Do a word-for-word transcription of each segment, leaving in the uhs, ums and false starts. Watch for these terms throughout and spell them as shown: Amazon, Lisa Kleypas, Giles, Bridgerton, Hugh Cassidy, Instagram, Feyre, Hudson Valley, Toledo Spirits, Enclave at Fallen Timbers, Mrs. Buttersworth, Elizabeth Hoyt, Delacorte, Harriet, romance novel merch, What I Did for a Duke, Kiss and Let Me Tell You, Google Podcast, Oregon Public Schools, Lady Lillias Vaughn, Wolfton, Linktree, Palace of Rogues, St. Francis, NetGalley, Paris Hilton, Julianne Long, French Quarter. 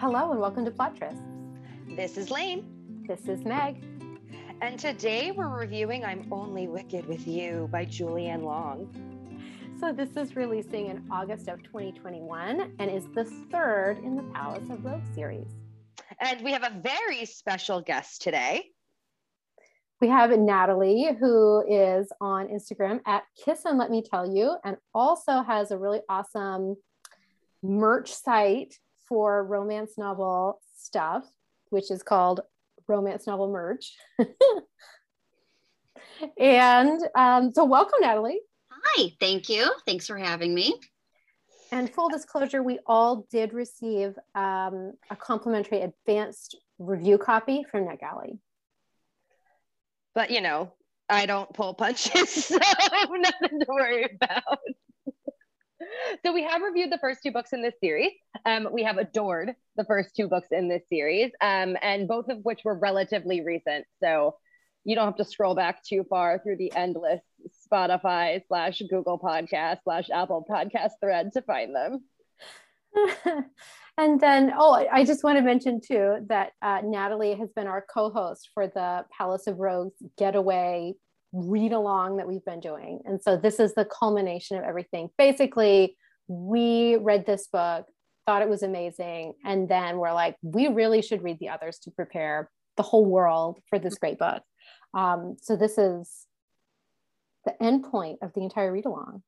Hello and welcome to Plot Trysts. This is Lane. This is Meg. And today we're reviewing I'm Only Wicked With You by Julianne Long. So this is releasing in August of twenty twenty-one and is the third in the Palace of Rogues series. And we have a very special guest today. We have Natalie, who is on Instagram at Kiss and Let Me Tell You, and also has a really awesome merch site for romance novel stuff, which is called Romance Novel Merch. And um, so welcome, Natalie. Hi, thank you. Thanks for having me. And full disclosure, we all did receive um, a complimentary advanced review copy from NetGalley. But, you know, I don't pull punches, so nothing to worry about. So we have reviewed the first two books in this series. Um, we have adored the first two books in this series, um, and both of which were relatively recent. So you don't have to scroll back too far through the endless Spotify slash Google Podcast slash Apple Podcast thread to find them. And then, oh, I just want to mention too that uh, Natalie has been our co-host for the Palace of Rogues Getaway read along that we've been doing. And so this is the culmination of everything. Basically, we read this book, thought it was amazing. And then we're like, we really should read the others to prepare the whole world for this great book. Um, so this is the end point of the entire read along.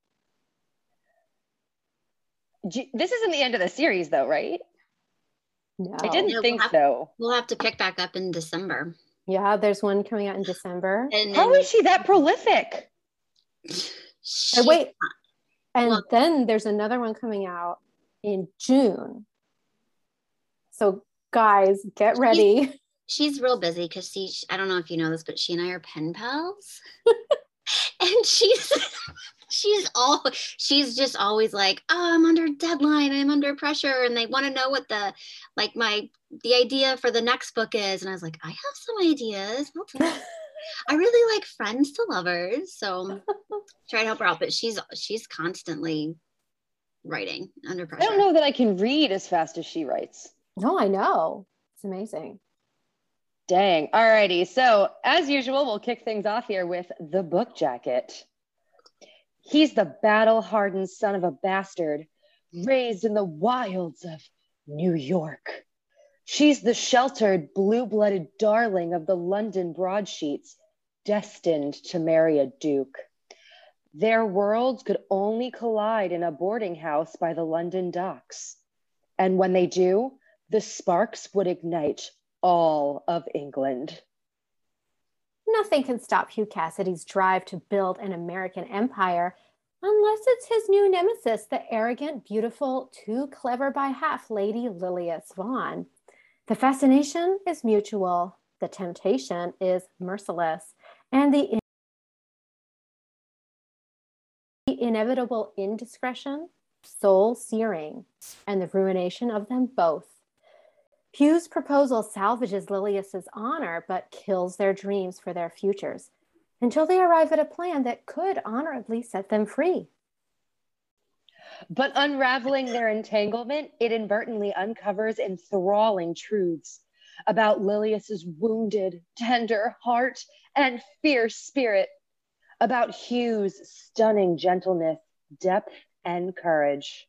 This isn't the end of the series though, right? No. I didn't no, think we'll so. We'll have to pick back up in December. Yeah, there's one coming out in December. And how is she that prolific? And wait, and well, then there's another one coming out in June. So guys, get ready. She's, she's real busy because she, I don't know if you know this, but she and I are pen pals. And she's, she's all, she's just always like, oh, I'm under deadline. I'm under pressure. And they want to know what the, like my, the idea for the next book is. And I was like, I have some ideas. I really like Friends to Lovers. So try to help her out. But she's, she's constantly writing under pressure. I don't know that I can read as fast as she writes. No, I know. It's amazing. Dang. All righty. So as usual, we'll kick things off here with the book jacket. He's the battle-hardened son of a bastard, raised in the wilds of New York. She's the sheltered, blue-blooded darling of the London broadsheets, destined to marry a duke. Their worlds could only collide in a boarding house by the London docks. And when they do, the sparks would ignite all of England. Nothing can stop Hugh Cassidy's drive to build an American empire unless it's his new nemesis, the arrogant, beautiful, too clever by half Lady Lillias Vaughn. The fascination is mutual, the temptation is merciless, and the in- inevitable indiscretion, soul-searing, and the ruination of them both. Hugh's proposal salvages Lillias's honor, but kills their dreams for their futures until they arrive at a plan that could honorably set them free. But unraveling their entanglement, it inadvertently uncovers enthralling truths about Lillias's wounded, tender heart and fierce spirit, about Hugh's stunning gentleness, depth, and courage.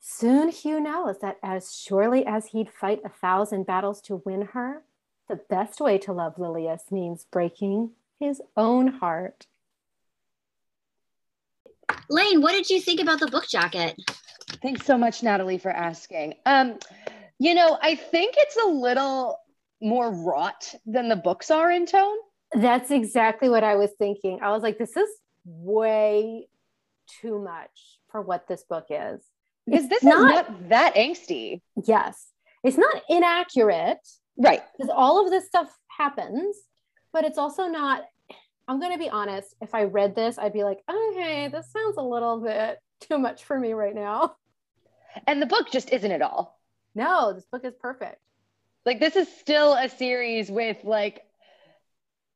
Soon Hugh knows that as surely as he'd fight a thousand battles to win her, the best way to love Lillias means breaking his own heart. Lane, what did you think about the book jacket? Thanks so much, Natalie, for asking. Um, you know, I think it's a little more wrought than the books are in tone. That's exactly what I was thinking. I was like, this is way too much for what this book is. Because this not, is not that angsty. Yes. It's not inaccurate. Right. Because all of this stuff happens, but it's also not, I'm going to be honest, if I read this, I'd be like, okay, this sounds a little bit too much for me right now. And the book just isn't at all. No, this book is perfect. Like, this is still a series with like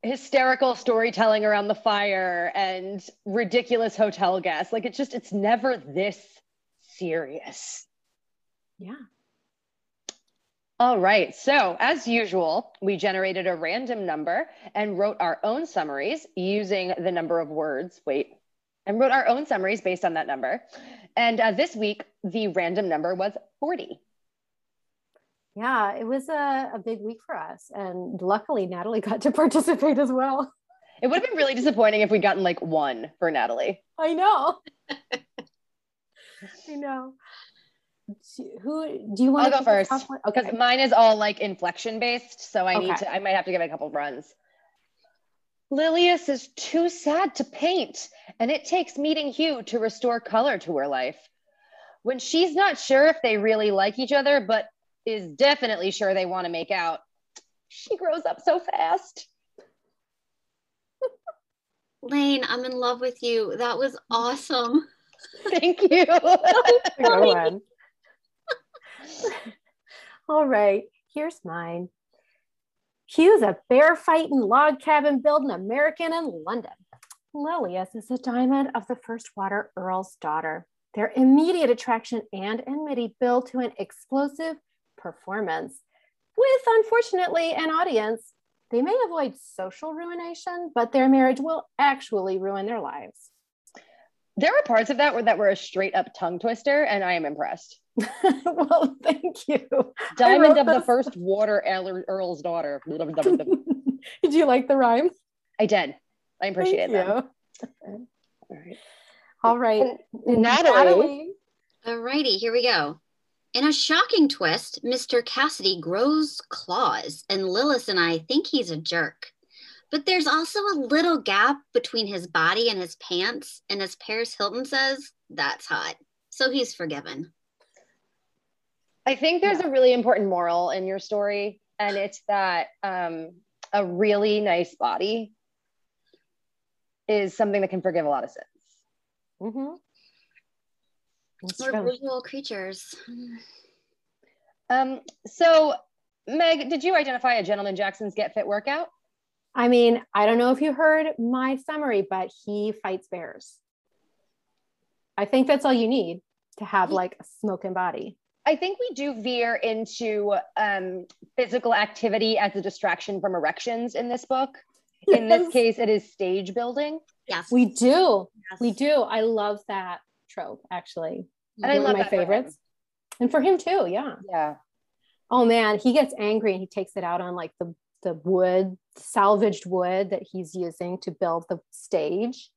hysterical storytelling around the fire and ridiculous hotel guests. Like, it's just, it's never this serious. Yeah. All right, so as usual, we generated a random number and wrote our own summaries using the number of words, wait, and wrote our own summaries based on that number. And uh, this week, the random number was forty. Yeah, it was a, a big week for us. And luckily, Natalie got to participate as well. It would have been really disappointing if we'd gotten like one for Natalie. I know. I know. Who do you want I'll to go first? Because okay. Mine is all like inflection based. So I okay. need to, I might have to give it a couple of runs. Lillias is too sad to paint, and it takes meeting Hugh to restore color to her life. When she's not sure if they really like each other, but is definitely sure they want to make out, she grows up so fast. Lane, I'm in love with you. That was awesome. Thank you. All right, here's mine. Hugh's a bear fighting log cabin building American in London. Lillias is a diamond of the First Water Earl's daughter. Their immediate attraction and enmity build to an explosive performance with, unfortunately, an audience. They may avoid social ruination, but their marriage will actually ruin their lives. There were parts of that where that were a straight up tongue twister, and I am impressed. Well, thank you. Diamond of those. The First Water Earl's daughter. Did you like the rhyme? I did. I appreciate it. Okay. All right. All right. And Natalie. Natalie. All righty, here we go. In a shocking twist, Mister Cassidy grows claws, and Lillias and I think he's a jerk. But there's also a little gap between his body and his pants, and as Paris Hilton says, that's hot. So he's forgiven. I think there's yeah. a really important moral in your story, and it's that um, a really nice body is something that can forgive a lot of sins. Mm-hmm. We're visual creatures. Um, so, Meg, did you identify a Gentleman Jackson's Get Fit workout? I mean, I don't know if you heard my summary, but he fights bears. I think that's all you need to have like a smoking body. I think we do veer into um, physical activity as a distraction from erections in this book. Yes. In this case, it is stage building. Yes, we do. Yes. We do. I love that trope, actually. And I love my favorites. And for him too, yeah. Yeah. Oh man, he gets angry and he takes it out on like the the wood, salvaged wood that he's using to build the stage.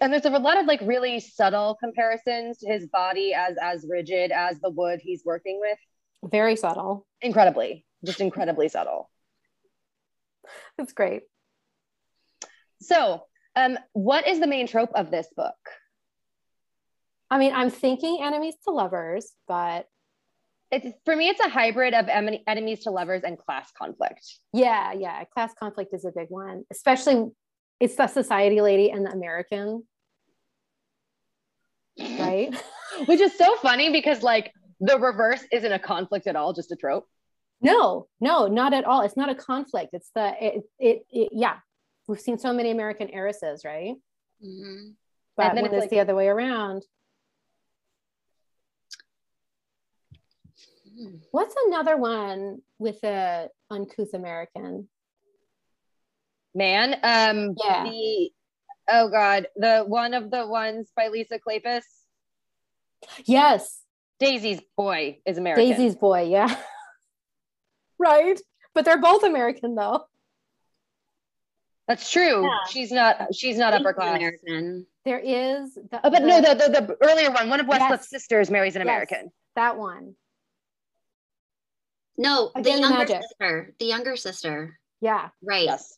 And there's a lot of like really subtle comparisons to his body as as rigid as the wood he's working with. Very subtle. Incredibly, just incredibly subtle. That's great. So um, what is the main trope of this book? I mean, I'm thinking enemies to lovers, but it's, for me, it's a hybrid of em- enemies to lovers and class conflict. Yeah, yeah. Class conflict is a big one, especially it's the society lady and the American, right? Which is so funny because like the reverse isn't a conflict at all, just a trope. No, no, not at all. It's not a conflict. It's the, it, it, it yeah. We've seen so many American heiresses, right? Mm-hmm. But and then when it's, it's like, the other way around. What's another one with a uncouth American man? Um, yeah. The, oh God, the one of the ones by Lisa Kleypas. Yes. Daisy's boy is American. Daisy's boy, yeah. Right, but they're both American though. That's true. Yeah. She's not. She's not upper class. American. There is. The, oh, but the, no, the, the the earlier one. One of Westcliffe's yes. sisters marries an American. Yes, that one. No, the younger magic. sister. The younger sister. Yeah. Right. Yes.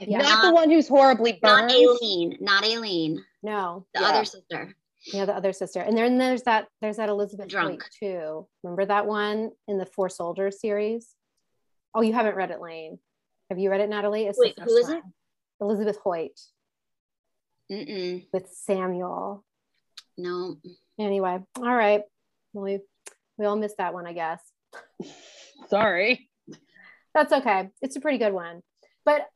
Yeah. Not, not the one who's horribly burned. Not Aileen. Not Aileen. No. The yeah. other sister. Yeah, the other sister. And then there's that there's that Elizabeth Hoyt too. Remember that one in the Four Soldiers series? Oh, you haven't read it, Lane. Have you read it, Natalie? It's Wait, who is one. it? Elizabeth Hoyt. Mm-mm. With Samuel. No. Anyway. All right. We we all missed that one, I guess. Sorry. That's okay. It's a pretty good one. But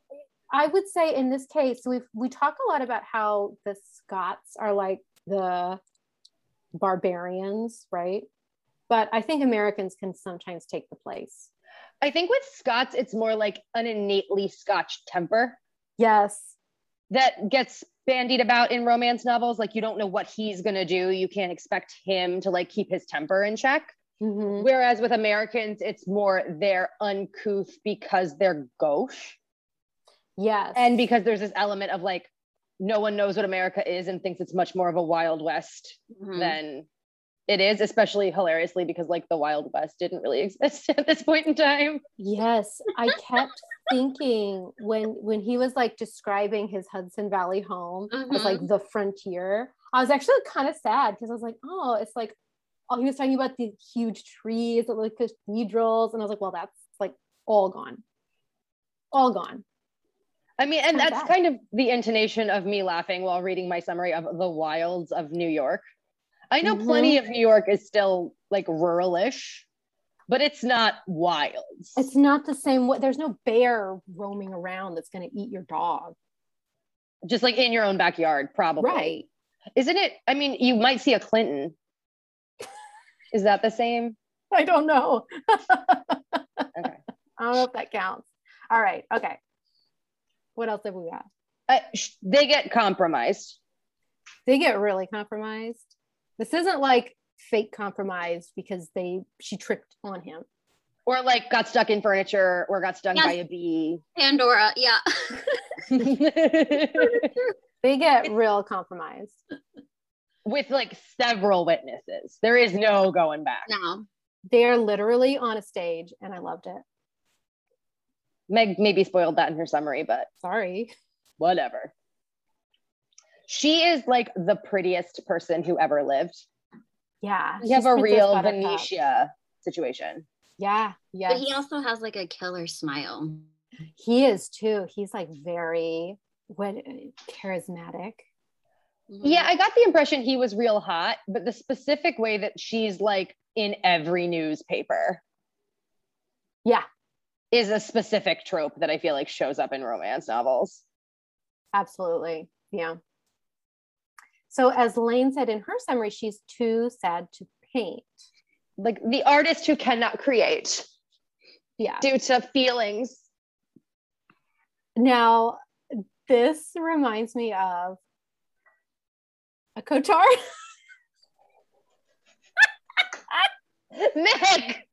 I would say in this case, we we talk a lot about how the Scots are like the barbarians, right? but I think Americans can sometimes take the place. I think with Scots, it's more like an innately Scotch temper. Yes. That gets bandied about in romance novels. Like, you don't know what he's going to do. You can't expect him to like keep his temper in check. Mm-hmm. Whereas with Americans, it's more they're uncouth because they're gauche. Yes. And because there's this element of like, no one knows what America is and thinks it's much more of a Wild West mm-hmm. than it is, especially hilariously because like the Wild West didn't really exist at this point in time. Yes. I kept thinking when when he was like describing his Hudson Valley home mm-hmm. as like the frontier, I was actually kind of sad because I was like, oh, it's like, oh, he was talking about these huge trees that look like cathedrals. And I was like, well, that's like all gone. All gone. I mean, and that's kind of the intonation of me laughing while reading my summary of The Wilds of New York. I know mm-hmm. plenty of New York is still like ruralish, but it's not wilds. It's not the same. There's no bear roaming around that's going to eat your dog. Just like in your own backyard, probably. Right. Isn't it? I mean, you might see a Clinton. Is that the same? I don't know. Okay. I don't know if that counts. All right. Okay. What else have we got? Uh, they get compromised. They get really compromised. This isn't like fake compromise because they she tripped on him. Or like got stuck in furniture or got stung yes. by a bee. Pandora, yeah. They get real compromised. With like several witnesses. There is no going back. No. They're literally on a stage and I loved it. Meg maybe spoiled that in her summary, but sorry. Whatever. She is like the prettiest person who ever lived. Yeah. You have a real Venetia situation. Yeah. Yeah. But he also has like a killer smile. He is too. He's like very what charismatic. Yeah, I got the impression he was real hot, but the specific way that she's like in every newspaper. Yeah. Is a specific trope that I feel like shows up in romance novels. Absolutely. Yeah. So as Lane said in her summary, she's too sad to paint. Like the artist who cannot create. Yeah. Due to feelings. Now, this reminds me of a Kotar. Nick!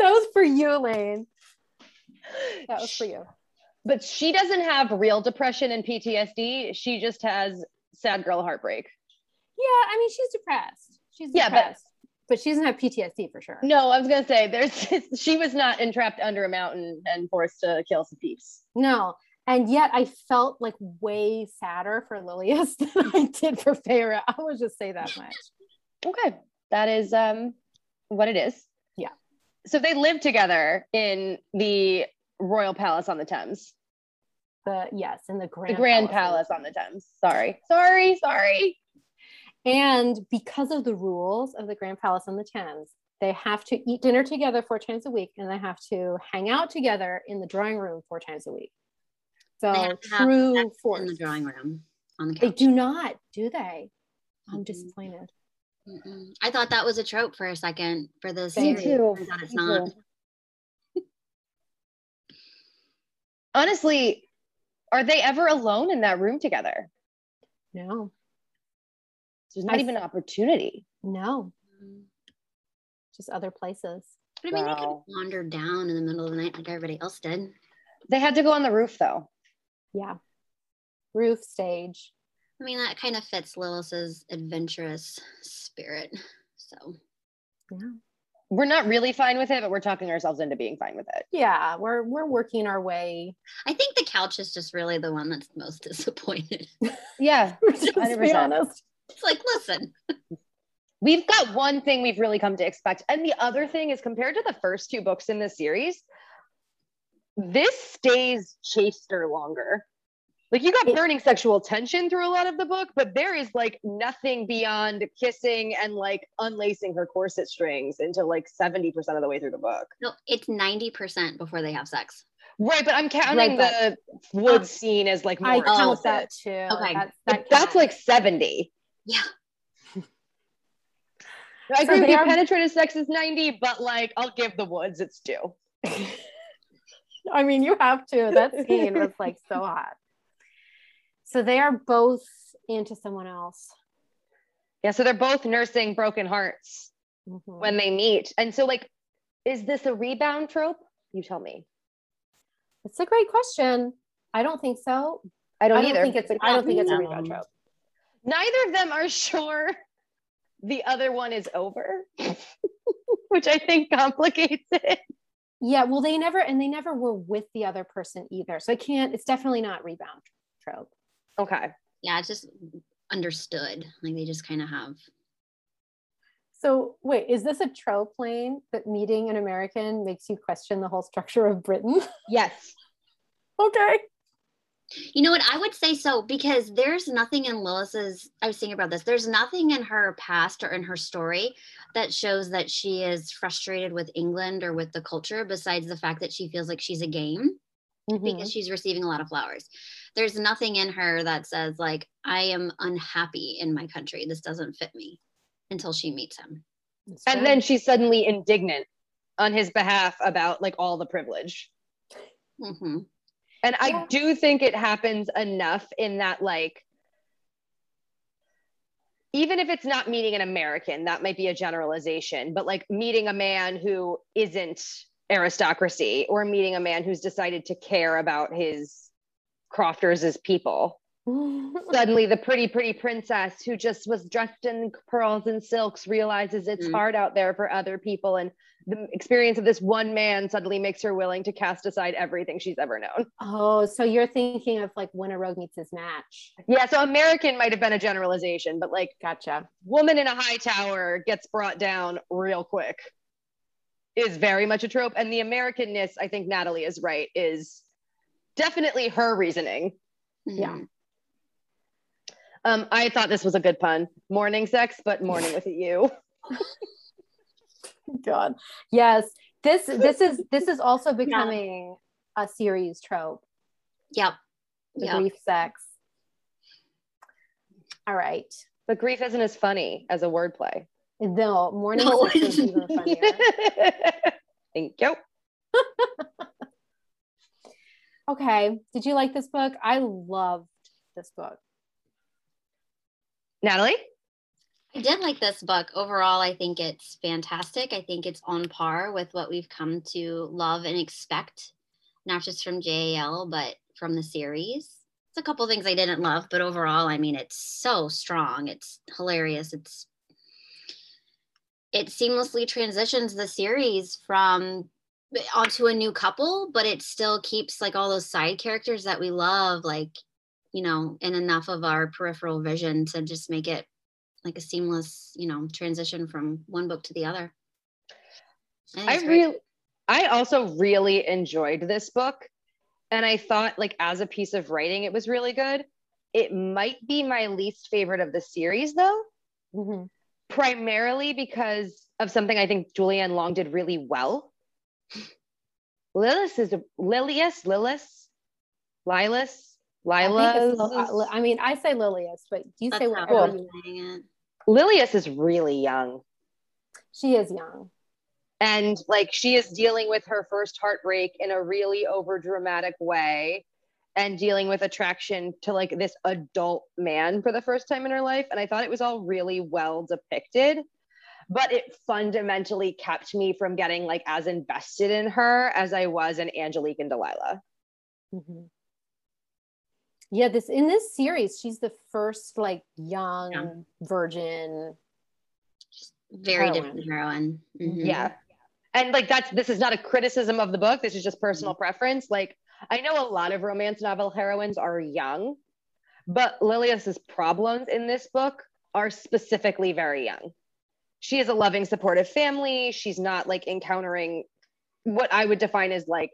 That was for you, Lane. That was for you. But she doesn't have real depression and P T S D. She just has sad girl heartbreak. Yeah, I mean, she's depressed. She's yeah, depressed. But, but she doesn't have P T S D for sure. No, I was going to say, there's she was not entrapped under a mountain and forced to kill some thieves. No. And yet I felt like way sadder for Lillias than I did for Feyre. I would just say that much. Okay. That is um, what it is. Yeah. So they live together in the Royal Palace on the Thames. The yes, in the Grand, the Grand Palace, Palace on the Thames. Sorry, sorry, sorry. And because of the rules of the Grand Palace on the Thames, they have to eat dinner together four times a week, and they have to hang out together in the drawing room four times a week. So they have to have true force in the drawing room on the couch. They do not, do they? I'm mm-hmm. disappointed. Mm-mm. I thought that was a trope for a second for the series. Too. I thought it's Thank not. Honestly, are they ever alone in that room together? No. There's not I even an opportunity. No. Just other places. But I mean, wow. They could have wandered down in the middle of the night like everybody else did. They had to go on the roof, though. Yeah. Roof stage. I mean, that kind of fits Lillis's adventurous spirit, so. Yeah. We're not really fine with it, but we're talking ourselves into being fine with it. Yeah, we're we're working our way. I think the couch is just really the one that's most disappointed. Yeah, one hundred percent. Be honest. It's like, listen. We've got one thing we've really come to expect. And the other thing is compared to the first two books in this series, this stays chaster longer. Like you got burning sexual tension through a lot of the book, but there is like nothing beyond kissing and like unlacing her corset strings until like seventy percent of the way through the book. No, it's ninety percent before they have sex. Right, but I'm counting right, but, the wood um, scene as like more. I count that too. Okay. That's, that that's like seventy. Yeah. I agree so with you. Are... Penetrative sex is ninety, but like, I'll give The Woods its due. I mean, you have to. That scene was like so hot. So they are both into someone else. Yeah, so they're both nursing broken hearts mm-hmm. when they meet. And so like, is this a rebound trope? You tell me. It's a great question. I don't think so. I don't, I don't either. Think it's, I don't think it's a rebound trope. Neither of them are sure the other one is over, which I think complicates it. Yeah, well, they never, and they never were with the other person either. So I can't, it's definitely not rebound trope. Okay. Yeah, it's just understood. Like they just kind of have. So wait, is this a trope, Lane, that meeting an American makes you question the whole structure of Britain? Yes. Okay. You know what, I would say so, because there's nothing in Lillis's, I was thinking about this, there's nothing in her past or in her story that shows that she is frustrated with England or with the culture, besides the fact that she feels like she's a game mm-hmm. because she's receiving a lot of flowers. There's nothing in her that says like, I am unhappy in my country, this doesn't fit me, until she meets him. And then she's suddenly indignant on his behalf about like all the privilege. Mm-hmm. And I yeah. do think it happens enough in that, like, even if it's not meeting an American, that might be a generalization, but like meeting a man who isn't aristocracy or meeting a man who's decided to care about his crofters as people. Suddenly the pretty, pretty princess who just was dressed in pearls and silks realizes it's mm. hard out there for other people. And the experience of this one man suddenly makes her willing to cast aside everything she's ever known. Oh, so you're thinking of like when a rogue meets his match. Yeah, so American might have been a generalization, but like, gotcha. Woman in a high tower gets brought down real quick is very much a trope. And the Americanness, I think Natalie is right, is definitely her reasoning. Yeah. Um, I thought this was a good pun. Morning sex, but morning with a U. God. Yes. This this is this is also becoming yeah. a series trope. Yep. yep. Grief sex. All right. But grief isn't as funny as a wordplay. No, morning no. sex is even funnier. Thank you. Okay. Did you like this book? I loved this book. Natalie? I did like this book. Overall, I think it's fantastic. I think it's on par with what we've come to love and expect, not just from J A L, but from the series. It's a couple of things I didn't love, but overall, I mean, it's so strong. It's hilarious. It's It seamlessly transitions the series from onto a new couple, but it still keeps like all those side characters that we love, like, you know, and enough of our peripheral vision to just make it like a seamless, you know, transition from one book to the other. I, I really, I also really enjoyed this book. And I thought like as a piece of writing, it was really good. It might be my least favorite of the series though, mm-hmm. primarily because of something I think Julianne Long did really well. Lilith is, a, Lillias, Lilith, Lilas. Lila's. I, I mean, I say Lillias, but you That's say whatever cool. you want. Lillias is really young. She is young. And like she is dealing with her first heartbreak in a really overdramatic way and dealing with attraction to like this adult man for the first time in her life. And I thought it was all really well depicted, but it fundamentally kept me from getting like as invested in her as I was in Angelique and Delilah. Mm-hmm. Yeah, this in this series, she's the first like young yeah. virgin, just very heroine. different heroine. Mm-hmm. Yeah, and like that's this is not a criticism of the book. This is just personal mm-hmm. preference. Like I know a lot of romance novel heroines are young, but Lillias's problems in this book are specifically very young. She has a loving, supportive family. She's not like encountering what I would define as like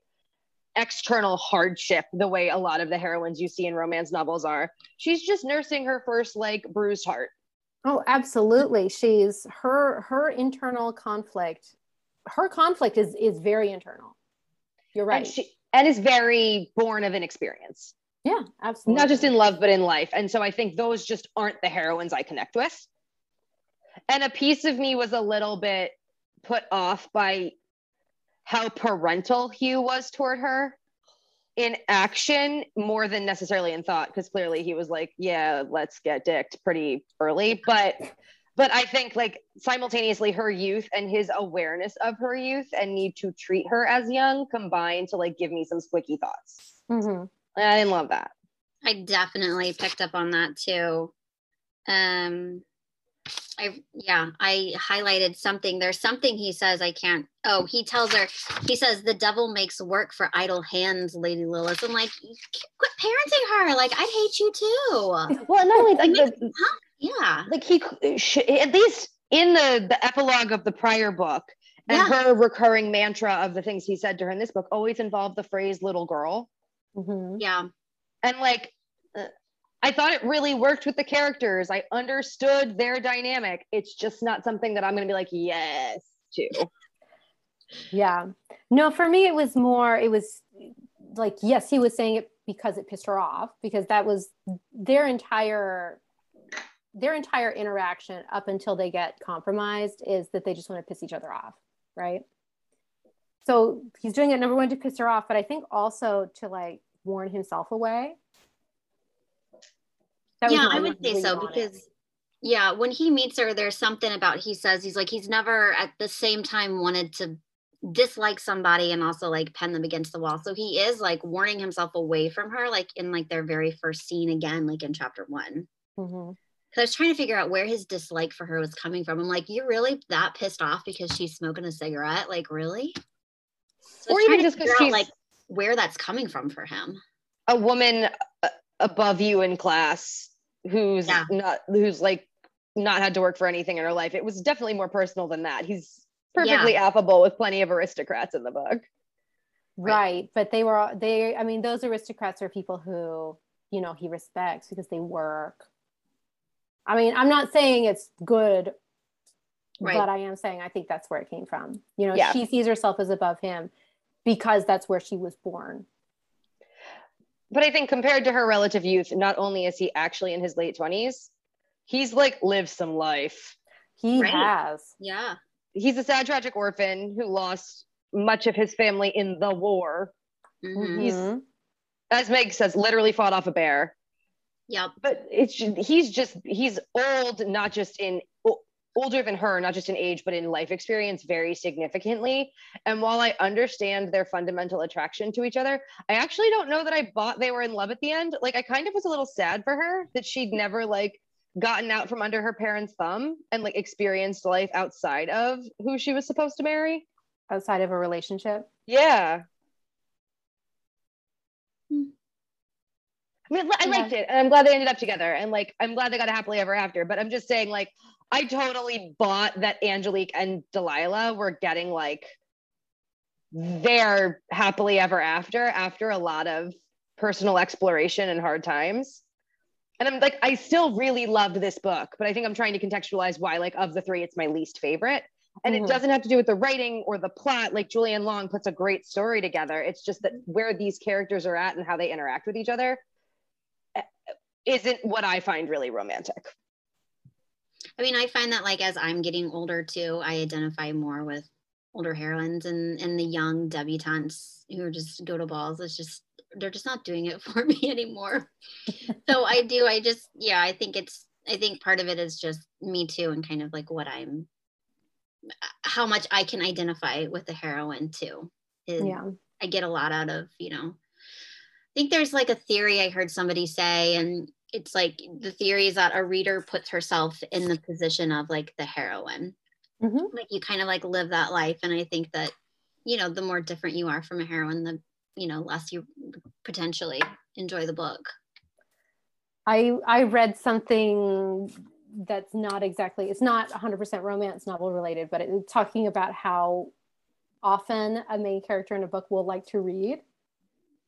external hardship the way a lot of the heroines you see in romance novels are. She's just nursing her first like bruised heart. Oh, absolutely. She's her her internal conflict. Her conflict is is very internal. You're right. And, she, and is very born of inexperience. Yeah, absolutely. Not just in love, but in life. And so I think those just aren't the heroines I connect with. And a piece of me was a little bit put off by how parental Hugh was toward her in action more than necessarily in thought, because clearly he was like, yeah, let's get dicked pretty early. But but I think like simultaneously her youth and his awareness of her youth and need to treat her as young combined to like give me some squicky thoughts. Mm-hmm. I didn't love that. I definitely picked up on that too. Um, I yeah, I highlighted something. There's something he says I can't. Oh, he tells her, he says, the devil makes work for idle hands, Lady Lillias. I'm like, quit parenting her. Like, I'd hate you too. Well, not only like the, huh? Yeah, like he should, at least in the, the epilogue of the prior book and yeah. her recurring mantra of the things he said to her in this book always involved the phrase little girl. Mm-hmm. Yeah. And like, I thought it really worked with the characters. I understood their dynamic. It's just not something that I'm going to be like, yes, to. Yeah. No, for me, it was more, it was like, yes, he was saying it because it pissed her off, because that was their entire, their entire interaction up until they get compromised is that they just want to piss each other off. Right. So he's doing it, number one, to piss her off, but I think also to like warn himself away. Yeah, I would say so, because yeah, when he meets her, there's something about, he says, he's like, he's never at the same time wanted to dislike somebody and also like pen them against the wall. So he is like warning himself away from her, like in like their very first scene again, like in chapter one. Mm-hmm. So I was trying to figure out where his dislike for her was coming from. I'm like, you're really that pissed off because she's smoking a cigarette? Like, really? So or even just because she's like where that's coming from for him. A woman above you in class who's yeah. not who's like not had to work for anything in her life. It was definitely more personal than that. He's perfectly yeah. affable with plenty of aristocrats in the book, right? Right, but they were they I mean those aristocrats are people who, you know, he respects because they work. I mean, I'm not saying it's good, right, but I am saying I think that's where it came from, you know. Yeah. She sees herself as above him because that's where she was born. But I think compared to her relative youth, not only is he actually in his late twenties, he's like lived some life. He right. has. Yeah. He's a sad, tragic orphan who lost much of his family in the war. Mm-hmm. He's, as Meg says, literally fought off a bear. Yeah. But it's he's just, he's old, not just in, older than her, not just in age, but in life experience very significantly. And while I understand their fundamental attraction to each other, I actually don't know that I bought they were in love at the end. Like, I kind of was a little sad for her that she'd never like gotten out from under her parents' thumb and like experienced life outside of who she was supposed to marry. Outside of a relationship? Yeah. Hmm. I mean, I liked yeah. it, and I'm glad they ended up together, and like, I'm glad they got a happily ever after, but I'm just saying, like, I totally bought that Angelique and Delilah were getting like their happily ever after after a lot of personal exploration and hard times. And I'm like, I still really loved this book, but I think I'm trying to contextualize why, like, of the three, it's my least favorite. And mm-hmm. it doesn't have to do with the writing or the plot. Like, Julianne Long puts a great story together. It's just that where these characters are at and how they interact with each other isn't what I find really romantic. I mean, I find that, like, as I'm getting older too, I identify more with older heroines and, and the young debutantes who just go to balls. It's just, they're just not doing it for me anymore. So I do, I just, yeah, I think it's, I think part of it is just me too, and kind of like what I'm, how much I can identify with the heroine too. And yeah. I get a lot out of, you know, I think there's like a theory I heard somebody say, and it's like the theory is that a reader puts herself in the position of like the heroine. Mm-hmm. Like, you kind of like live that life. And I think that, you know, the more different you are from a heroine, the, you know, less you potentially enjoy the book. I I read something that's not exactly, it's not one hundred percent romance novel related, but it's talking about how often a main character in a book will like to read,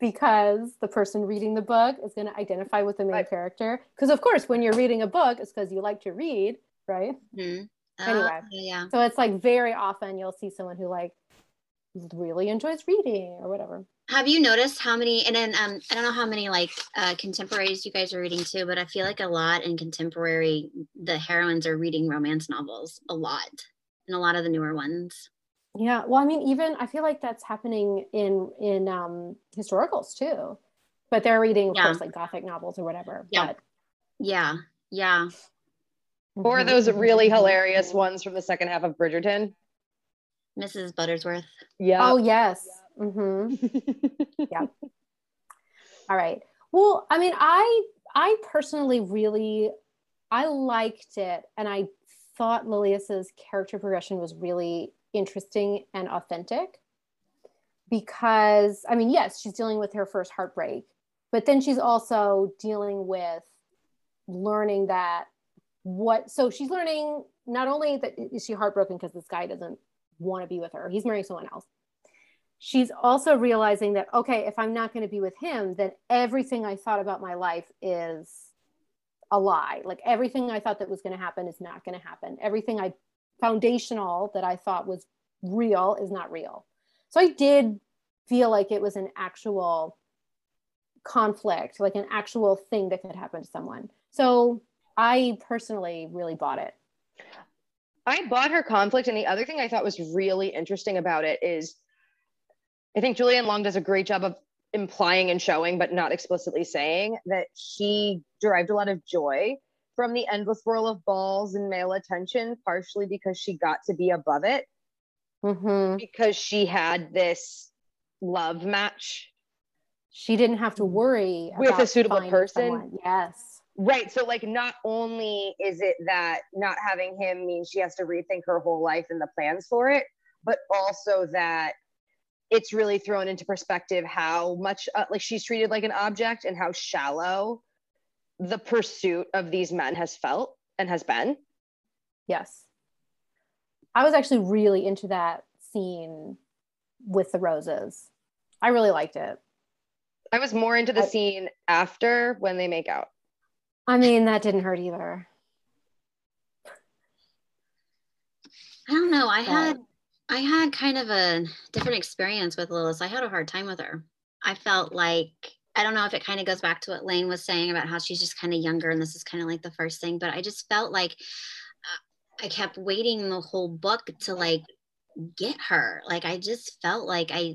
because the person reading the book is going to identify with the main right. character. Because of course, when you're reading a book, it's because you like to read, right? Mm-hmm. Anyway, uh, yeah. So it's like very often you'll see someone who like really enjoys reading or whatever. Have you noticed how many, and then um, I don't know how many like uh, contemporaries you guys are reading too, but I feel like a lot in contemporary, the heroines are reading romance novels a lot, and a lot of the newer ones. Yeah, well, I mean, even I feel like that's happening in in um, historicals too, but they're reading, of yeah. course, like Gothic novels or whatever. Yeah, but... yeah, yeah. Or those really hilarious ones from the second half of Bridgerton. Missus Buttersworth. Yeah. Oh, yes. Yeah. Mm-hmm. Yeah. All right. Well, I mean, I I personally really, I liked it. And I thought Lillias's character progression was really interesting and authentic because, I mean, yes, she's dealing with her first heartbreak, but then she's also dealing with learning that what, so she's learning not only that is she heartbroken because this guy doesn't want to be with her, he's marrying someone else. She's also realizing that, okay, if I'm not going to be with him, then everything I thought about my life is a lie. Like everything I thought that was going to happen is not going to happen. Everything I foundational that I thought was real is not real. So I did feel like it was an actual conflict, like an actual thing that could happen to someone. So I personally really bought it. I bought her conflict. And the other thing I thought was really interesting about it is I think Julianne Long does a great job of implying and showing, but not explicitly saying, that she derived a lot of joy from the endless whirl of balls and male attention, partially because she got to be above it, mm-hmm. because she had this love match. She didn't have to worry with about a suitable person. Someone. Yes. Right. So like, not only is it that not having him means she has to rethink her whole life and the plans for it, but also that it's really thrown into perspective how much uh, like she's treated like an object and how shallow the pursuit of these men has felt and has been. Yes. I was actually really into that scene with the roses. I really liked it. I was more into the I, scene after when they make out. I mean, that didn't hurt either. I don't know. I had... Um, I had kind of a different experience with Lillis. I had a hard time with her. I felt like, I don't know if it kind of goes back to what Lane was saying about how she's just kind of younger and this is kind of like the first thing, but I just felt like I kept waiting the whole book to like get her. Like, I just felt like I,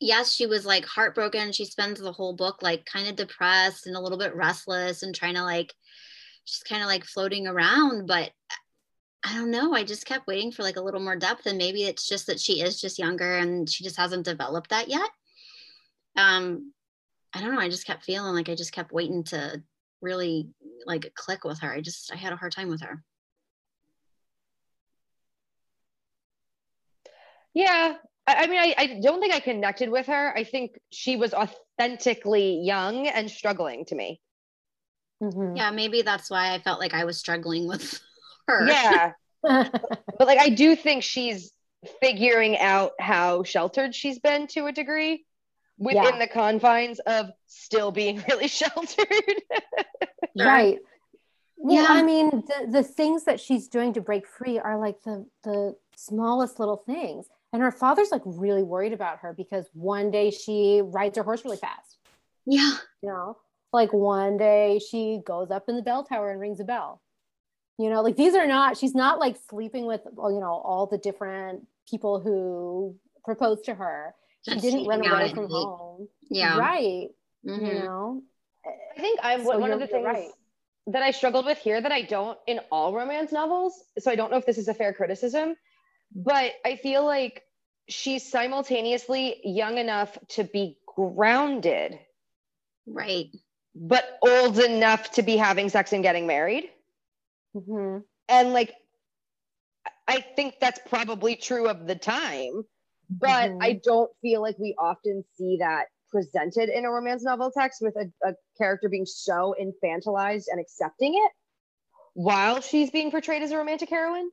yes, she was like heartbroken. She spends the whole book like kind of depressed and a little bit restless and trying to like, she's kind of like floating around, but I don't know. I just kept waiting for like a little more depth, and maybe it's just that she is just younger and she just hasn't developed that yet. Um, I don't know. I just kept feeling like I just kept waiting to really like click with her. I just, I had a hard time with her. Yeah. I, I mean, I, I don't think I connected with her. I think she was authentically young and struggling to me. Mm-hmm. Yeah. Maybe that's why I felt like I was struggling with her. Yeah. But like, I do think she's figuring out how sheltered she's been to a degree within yeah. the confines of still being really sheltered. Right. Well, yeah. I mean, the, the things that she's doing to break free are like the, the smallest little things. And her father's like really worried about her because one day she rides her horse really fast. Yeah. You know, like one day she goes up in the bell tower and rings a bell. You know, like these are not, she's not like sleeping with, you know, all the different people who proposed to her. She That's didn't run away from home. Yeah. Right. Mm-hmm. You know? I think I'm so one of the things right. that I struggled with here that I don't in all romance novels. So I don't know if this is a fair criticism, but I feel like she's simultaneously young enough to be grounded. Right. But old enough to be having sex and getting married. Mm-hmm. And like, I think that's probably true of the time, but mm-hmm. I don't feel like we often see that presented in a romance novel text with a, a character being so infantilized and accepting it while she's being portrayed as a romantic heroine.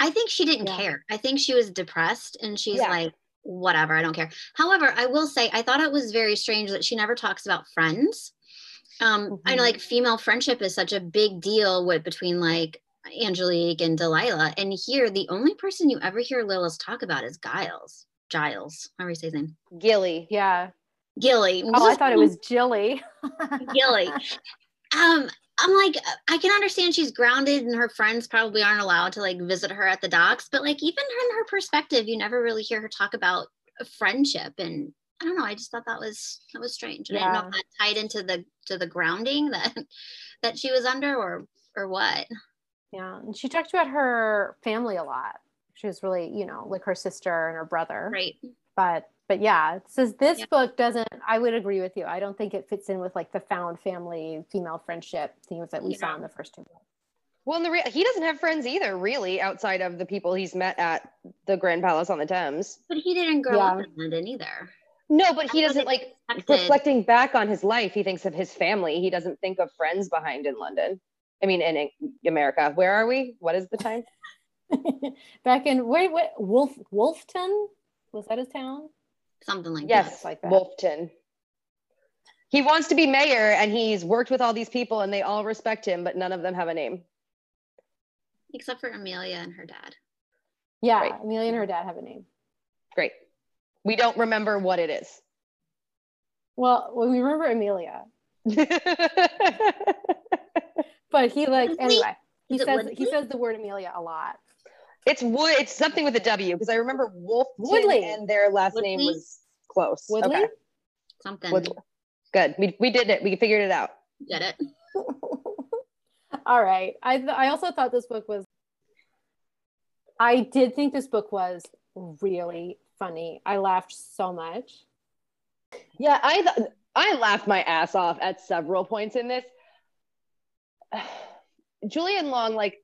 I think she didn't yeah. care. I think she was depressed and she's yeah. like, whatever, I don't care. However, I will say, I thought it was very strange that she never talks about friends. Um, mm-hmm. I know like female friendship is such a big deal with between like Angelique and Delilah. And here, the only person you ever hear Lillis talk about is Giles. Giles. How do you say his name? Gilly. Yeah. Gilly. Oh, I thought it was Jilly. Gilly. Um, I'm like, I can understand she's grounded and her friends probably aren't allowed to like visit her at the docks, but like even in her perspective, you never really hear her talk about friendship. And I don't know, I just thought that was that was strange. And yeah. I didn't know if that tied into the to the grounding that that she was under or or what. Yeah. And she talked about her family a lot. She was really, you know, like her sister and her brother. Right. But But yeah, it says this yeah. book doesn't, I would agree with you. I don't think it fits in with like the found family, female friendship themes that we yeah. saw in the first two books. Well, in the re- he doesn't have friends either, really, outside of the people he's met at the Grand Palace on the Thames. But he didn't grow yeah. up in London either. No, but he I doesn't like, expected. reflecting back on his life, he thinks of his family. He doesn't think of friends behind in London. I mean, in, in America. Where are we? What is the time? Back in, wait, what? Wolf, Wolfton? Was that his town? Something like yes, that. Yes, like that. Wolfton. He wants to be mayor and he's worked with all these people and they all respect him, but none of them have a name. Except for Amelia and her dad. Yeah, right. Amelia and her dad have a name. Great. We don't remember what it is. Well, we remember Amelia. But he like, anyway, he says, he says the word Amelia a lot. It's Wood. It's something with a W because I remember Wolf Woodley and their last Woodley? name was close. Woodley? Okay. Something. Woodley. Good. We we did it. We figured it out. Did it. All right. I th- I also thought this book was. I did think this book was really funny. I laughed so much. Yeah, I th- I laughed my ass off at several points in this. Julianne Long, like.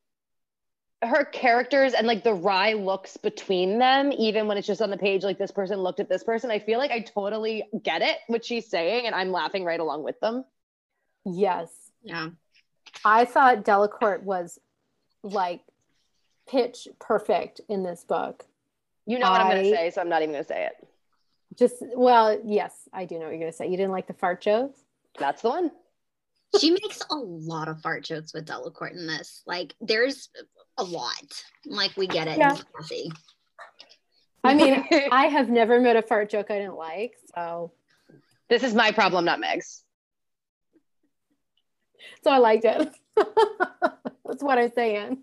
Her characters and like the wry looks between them, even when it's just on the page, like this person looked at this person. I feel like I totally get it, what she's saying, and I'm laughing right along with them. Yes. Yeah. I thought Delacorte was like pitch perfect in this book. You know what I, I'm going to say, so I'm not even going to say it. Just, well, yes, I do know what you're going to say. You didn't like the fart jokes? That's the one. She makes a lot of fart jokes with Delacorte in this. Like there's... a lot. Like we get it. Yeah. I mean, I have never made a fart joke I didn't like, so. This is my problem, not Meg's. So I liked it. That's what I'm saying.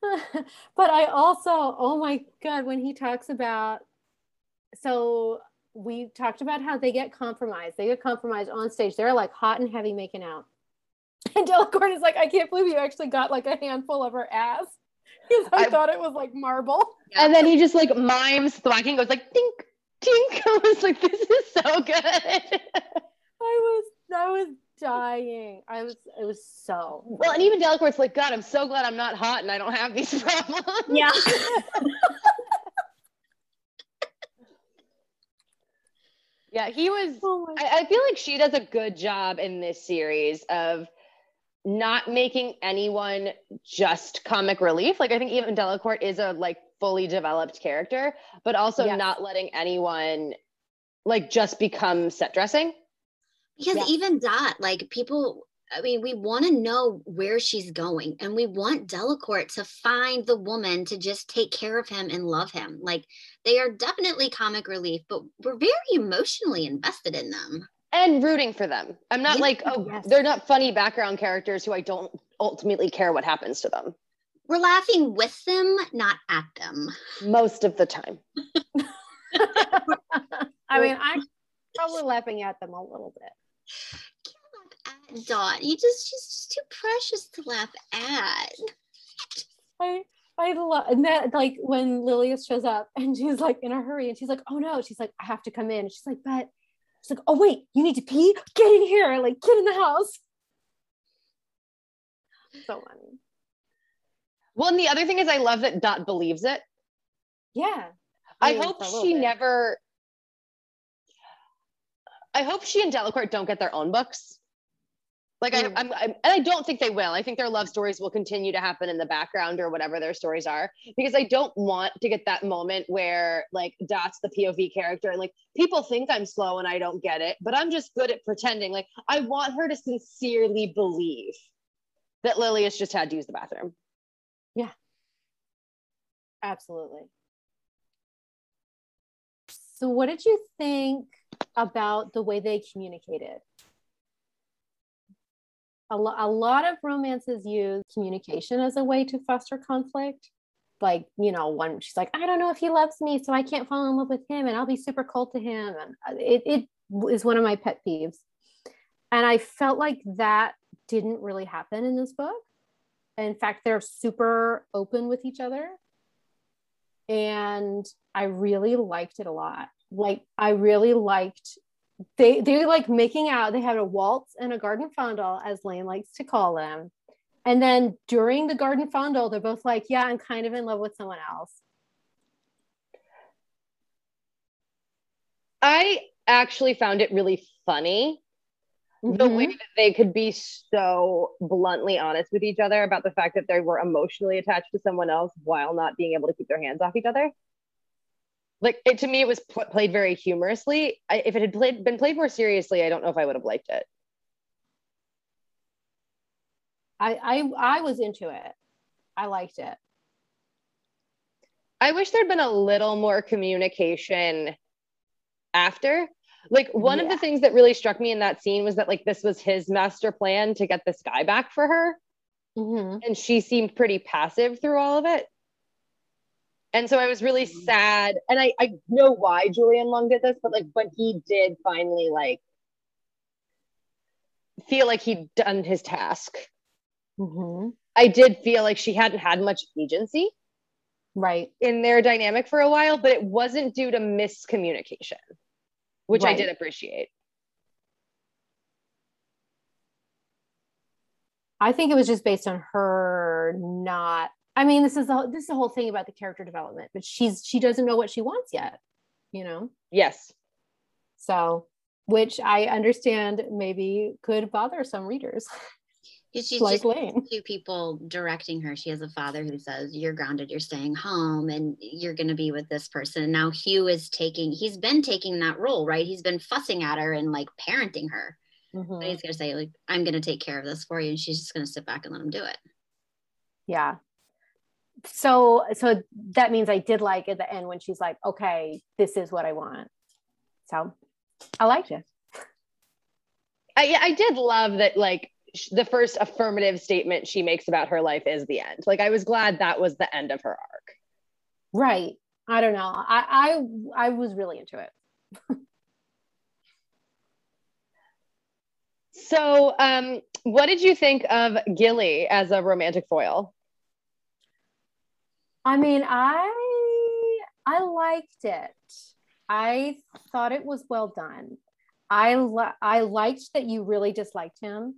But I also, oh my God, when he talks about, so we talked about how they get compromised. They get compromised on stage. They're like hot and heavy making out. And Delacorte is like, I can't believe you actually got like a handful of her ass. Because I, I thought it was like marble. Yeah. And then he just like mimes thwacking, goes like, tink, tink. I was like, this is so good. I was, I was dying. I was, it was so. Well, and even Delacorte's like, God, I'm so glad I'm not hot and I don't have these problems. Yeah. Yeah, he was, oh I, I feel like she does a good job in this series of not making anyone just comic relief. Like I think even Delacorte is a like fully developed character, but also yes. not letting anyone like just become set dressing. Because yeah. even Dot, like people, I mean, we want to know where she's going and we want Delacorte to find the woman to just take care of him and love him. Like they are definitely comic relief, but we're very emotionally invested in them. And rooting for them. I'm not yes, like, oh, yes. they're not funny background characters who I don't ultimately care what happens to them. We're laughing with them, not at them. Most of the time. I mean, I'm probably laughing at them a little bit. Can't laugh at Dot. You just, she's just too precious to laugh at. I, I love, and that like when Lillias shows up and she's like in a hurry and she's like, oh no, she's like, I have to come in. And she's like, but. It's like, oh wait, you need to pee? Get in here, like get in the house. So funny. Well, and the other thing is I love that Dot believes it. Yeah. I, I hope she bit. never, I hope she and Delacorte don't get their own books. Like mm. I, I'm, I'm, and I don't think they will. I think their love stories will continue to happen in the background or whatever their stories are, because I don't want to get that moment where like Dot's the P O V character and like people think I'm slow and I don't get it, but I'm just good at pretending. Like I want her to sincerely believe that Lillias just had to use the bathroom. Yeah, absolutely. So what did you think about the way they communicated? A, lo- a lot of romances use communication as a way to foster conflict. Like, you know, one, she's like, I don't know if he loves me, so I can't fall in love with him, and I'll be super cold to him. And it, it is one of my pet peeves. And I felt like that didn't really happen in this book. In fact, they're super open with each other. And I really liked it a lot. Like, I really liked, they, they like making out, they had a waltz and a garden fondle, as Lane likes to call them. And then during the garden fondle, they're both like, yeah, I'm kind of in love with someone else. I actually found it really funny mm-hmm. the way that they could be so bluntly honest with each other about the fact that they were emotionally attached to someone else while not being able to keep their hands off each other. Like, it, to me, it was pl- played very humorously. I, if it had played, been played more seriously, I don't know if I would have liked it. I, I I was into it. I liked it. I wish there'd been a little more communication after. Like, one yeah. of the things that really struck me in that scene was that, like, this was his master plan to get this guy back for her. Mm-hmm. And she seemed pretty passive through all of it. And so I was really mm-hmm. sad. And I, I know why Julianne Long did this, but, like, when he did finally, like, feel like he'd done his task. Mm-hmm. I did feel like she hadn't had much agency right in their dynamic for a while, but it wasn't due to miscommunication, which right. I did appreciate. I think it was just based on her not, I mean, this is the, this is the whole thing about the character development, but she's, she doesn't know what she wants yet, you know? Yes. So, which I understand maybe could bother some readers. She's like just two people directing her. She has a father who says, you're grounded, you're staying home, and you're going to be with this person. And now Hugh is taking, he's been taking that role, right? He's been fussing at her and like parenting her. Mm-hmm. But he's going to say, like, I'm going to take care of this for you. And she's just going to sit back and let him do it. Yeah. So, so that means I did like at the end when she's like, okay, this is what I want. So I liked it. I, I did love that, like, the first affirmative statement she makes about her life is the end. Like, I was glad that was the end of her arc. Right. I don't know. I I, I was really into it. So um, what did you think of Gilly as a romantic foil? I mean, I I liked it. I thought it was well done. I li- I liked that you really disliked him,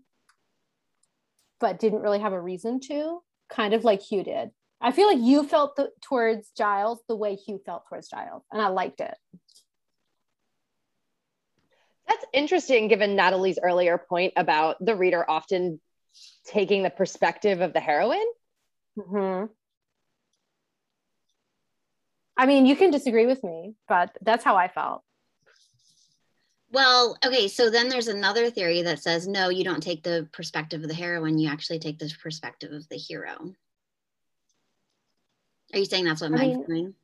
but didn't really have a reason to, kind of like Hugh did. I feel like you felt the, towards Giles the way Hugh felt towards Giles, and I liked it. That's interesting, given Natalie's earlier point about the reader often taking the perspective of the heroine. Mm-hmm. I mean, you can disagree with me, but that's how I felt. Well, okay, so then there's another theory that says, no, you don't take the perspective of the heroine, you actually take the perspective of the hero. Are you saying that's what mine's I mean, doing?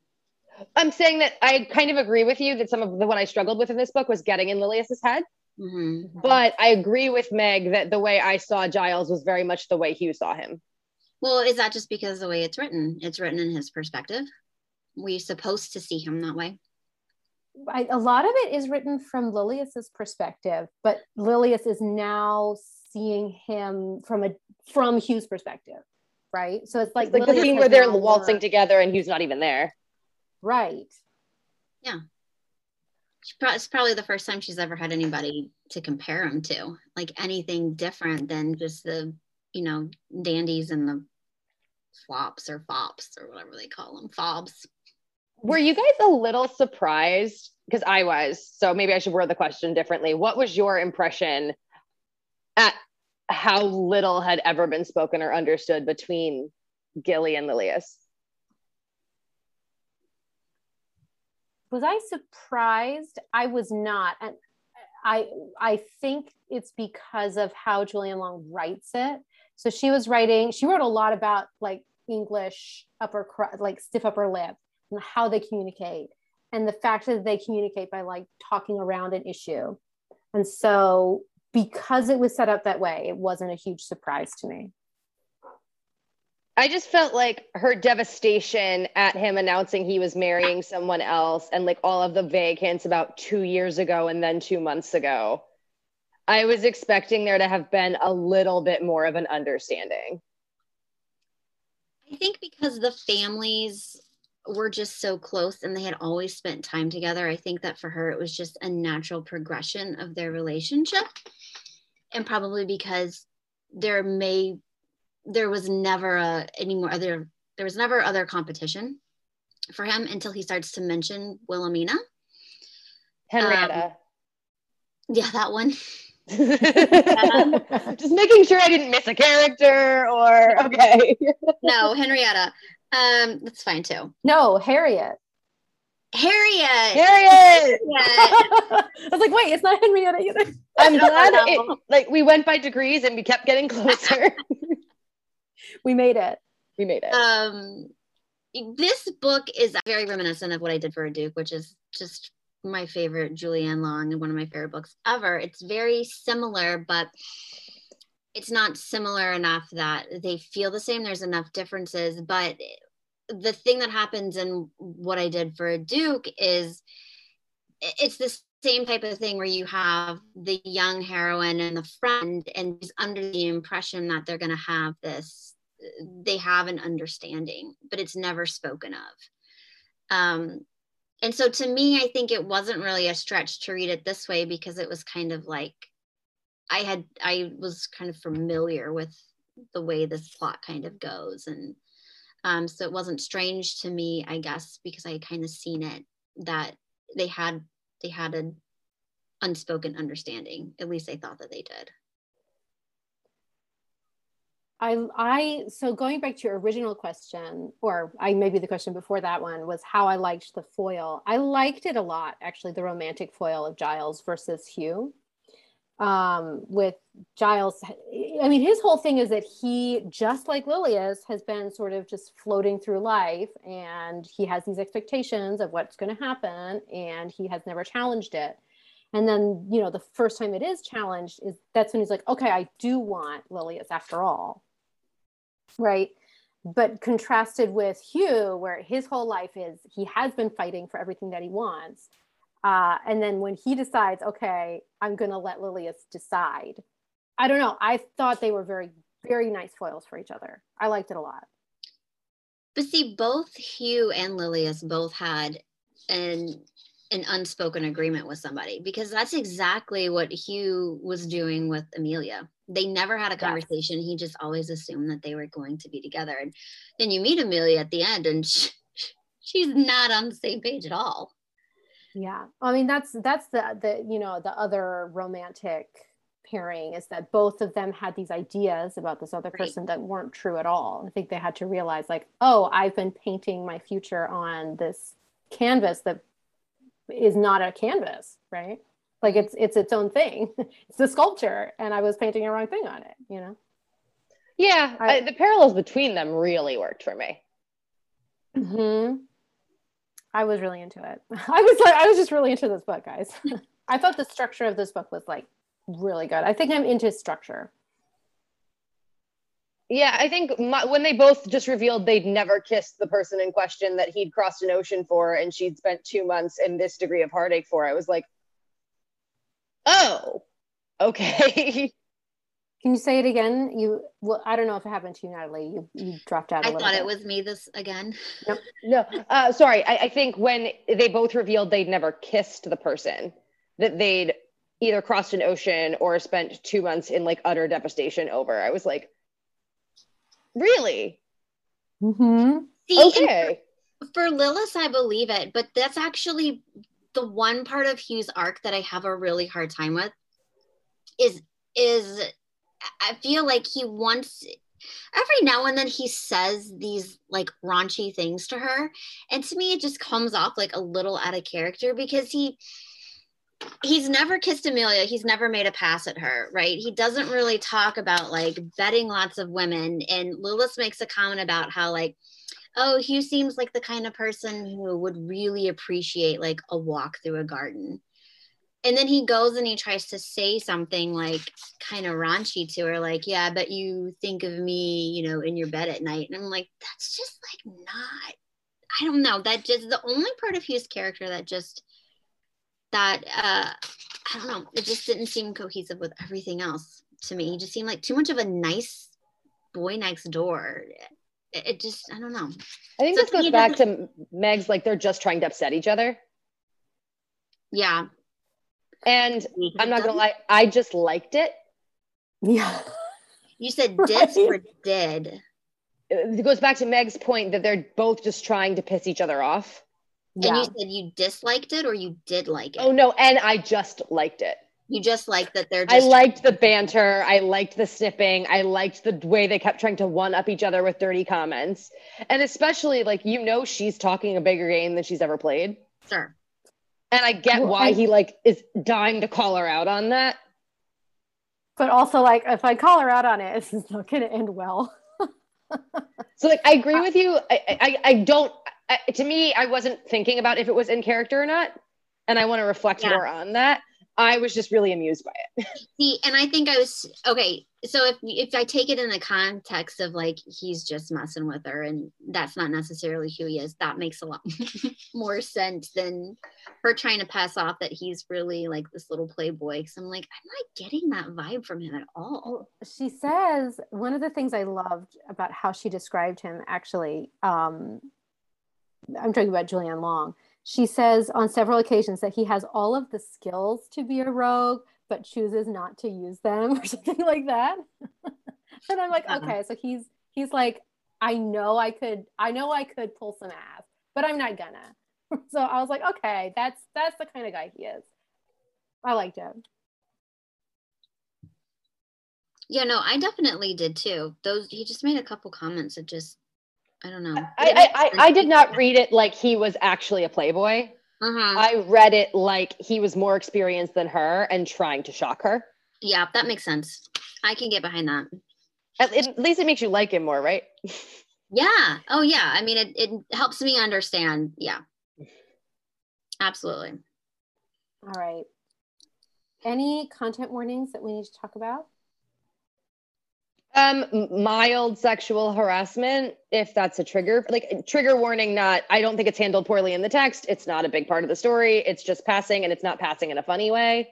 I'm saying that I kind of agree with you that some of the one I struggled with in this book was getting in Lillias's head. Mm-hmm. But I agree with Meg that the way I saw Giles was very much the way Hugh saw him. Well, is that just because the way it's written? It's written in his perspective. We're supposed to see him that way. I, a lot of it is written from Lillias's perspective, but Lillias is now seeing him from a from Hugh's perspective, right? So it's like, it's like the scene where they're waltzing more together and Hugh's not even there, right? Yeah, she pro- it's probably the first time she's ever had anybody to compare him to, like anything different than just the, you know, dandies and the flops or fops or whatever they call them, fobs. Were you guys a little surprised? Because I was, so maybe I should word the question differently. What was your impression at how little had ever been spoken or understood between Gilly and Lillias? Was I surprised? I was not. And I, I think it's because of how Julianne Long writes it. So she was writing, she wrote a lot about like English upper, like stiff upper lip, how they communicate, and the fact that they communicate by like talking around an issue. And so because it was set up that way, it wasn't a huge surprise to me. I just felt like her devastation at him announcing he was marrying someone else, and like all of the vague hints about two years ago and then two months ago. I was expecting there to have been a little bit more of an understanding. I think because the families were just so close and they had always spent time together, I think that for her, it was just a natural progression of their relationship. And probably because there may there was never a, any more other, there was never other competition for him until he starts to mention Wilhelmina. Henrietta. Um, yeah, that one. yeah. Just making sure I didn't miss a character or, okay. No, Henrietta. Um, that's fine too. No, Harriet. Harriet. Harriet. Harriet. I was like, wait, it's not Henrietta either. I'm glad it, like we went by degrees and we kept getting closer. We made it. We made it. Um, this book is very reminiscent of What I Did for a Duke, which is just my favorite Julianne Long and one of my favorite books ever. It's very similar, but it's not similar enough that they feel the same. There's enough differences, but the thing that happens in What I Did for a Duke is it's this same type of thing where you have the young heroine and the friend, and she's under the impression that they're going to have this, they have an understanding, but it's never spoken of. Um, and so to me, I think it wasn't really a stretch to read it this way, because it was kind of like, I had, I was kind of familiar with the way this plot kind of goes. And um, so it wasn't strange to me, I guess, because I had kind of seen it, that they had they had an unspoken understanding. At least they thought that they did. I, I, so going back to your original question, or I maybe the question before that one was how I liked the foil. I liked it a lot, actually, the romantic foil of Giles versus Hugh. Um, with Giles, I mean, his whole thing is that he, just like Lillias, has been sort of just floating through life, and he has these expectations of what's going to happen, and he has never challenged it. And then, you know, the first time it is challenged is that's when he's like, okay, I do want Lillias after all, right? But contrasted with Hugh, where his whole life is he has been fighting for everything that he wants. Uh, and then when he decides, okay, I'm going to let Lillias decide. I don't know. I thought they were very, very nice foils for each other. I liked it a lot. But see, both Hugh and Lillias both had an, an unspoken agreement with somebody, because that's exactly what Hugh was doing with Amelia. They never had a conversation. Yes. He just always assumed that they were going to be together. And then you meet Amelia at the end, and she, she's not on the same page at all. Yeah, I mean, that's that's the, the, you know, the other romantic pairing is that both of them had these ideas about this other person that weren't true at all. I think they had to realize like, oh, I've been painting my future on this canvas that is not a canvas, right? Like it's it's its own thing. It's a sculpture, and I was painting a wrong thing on it, you know? Yeah, I, I, the parallels between them really worked for me. Mm-hmm. I was really into it. I was like, I was just really into this book, guys. I thought the structure of this book was like really good. I think I'm into structure. Yeah, I think my, when they both just revealed they'd never kissed the person in question that he'd crossed an ocean for, and she'd spent two months in this degree of heartache for, I was like, oh, okay. Can you say it again? You well, I don't know if it happened to you, Natalie. You, you dropped out a I little thought bit. It was me this again. Nope. No, uh, sorry. I, I think when they both revealed they'd never kissed the person, that they'd either crossed an ocean or spent two months in like utter devastation over, I was like, really? Mm-hmm. See, okay. For, for Lillias, I believe it, but that's actually the one part of Hugh's arc that I have a really hard time with is is... I feel like he wants, every now and then he says these like raunchy things to her. And to me, it just comes off like a little out of character, because he, he's never kissed Amelia. He's never made a pass at her, right? He doesn't really talk about like vetting lots of women. And Lillias makes a comment about how like, oh, Hugh seems like the kind of person who would really appreciate like a walk through a garden. And then he goes and he tries to say something like kind of raunchy to her, like, yeah, but you think of me, you know, in your bed at night. And I'm like, that's just like not, I don't know. That just the only part of Hugh's character that just, that, uh, I don't know. It just didn't seem cohesive with everything else to me. He just seemed like too much of a nice boy next door. It, it just, I don't know. I think so this goes back to Meg's, like, they're just trying to upset each other. Yeah. And I'm not gonna lie, I just liked it. Yeah. You said dis right. or did. It goes back to Meg's point that they're both just trying to piss each other off. Yeah. And you said you disliked it or you did like it? Oh no, and I just liked it. You just liked that they're just I liked the banter, I liked the snipping, I liked the way they kept trying to one up each other with dirty comments. And especially like, you know, she's talking a bigger game than she's ever played. Sure. And I get why he like is dying to call her out on that. But also like, if I call her out on it, it's not going to end well. So like, I agree with you. I I, I don't, I, to me, I wasn't thinking about if it was in character or not. And I want to reflect yeah. more on that. I was just really amused by it. See, and I think I was, okay. So if if I take it in the context of like, he's just messing with her and that's not necessarily who he is, that makes a lot more sense than her trying to pass off that he's really like this little playboy. Cause I'm like, I'm not getting that vibe from him at all. She says, one of the things I loved about how she described him actually, um, I'm talking about Julianne Long. She says on several occasions that he has all of the skills to be a rogue, but chooses not to use them or something like that. And I'm like, uh-huh. okay, so he's he's like, I know I could, I know I could pull some ass, but I'm not gonna. So I was like, okay, that's that's the kind of guy he is. I liked him. Yeah, no, I definitely did too. Those he just made a couple comments that just. I don't know. I, I, I, I did not read it like he was actually a playboy. Uh-huh. I read it like he was more experienced than her and trying to shock her. Yeah, that makes sense. I can get behind that. At, at least it makes you like him more, right? Yeah. Oh, yeah. I mean, it, it helps me understand. Yeah. Absolutely. All right. Any content warnings that we need to talk about? Um, mild sexual harassment, if that's a trigger, like trigger warning, not, I don't think it's handled poorly in the text. It's not a big part of the story. It's just passing and it's not passing in a funny way.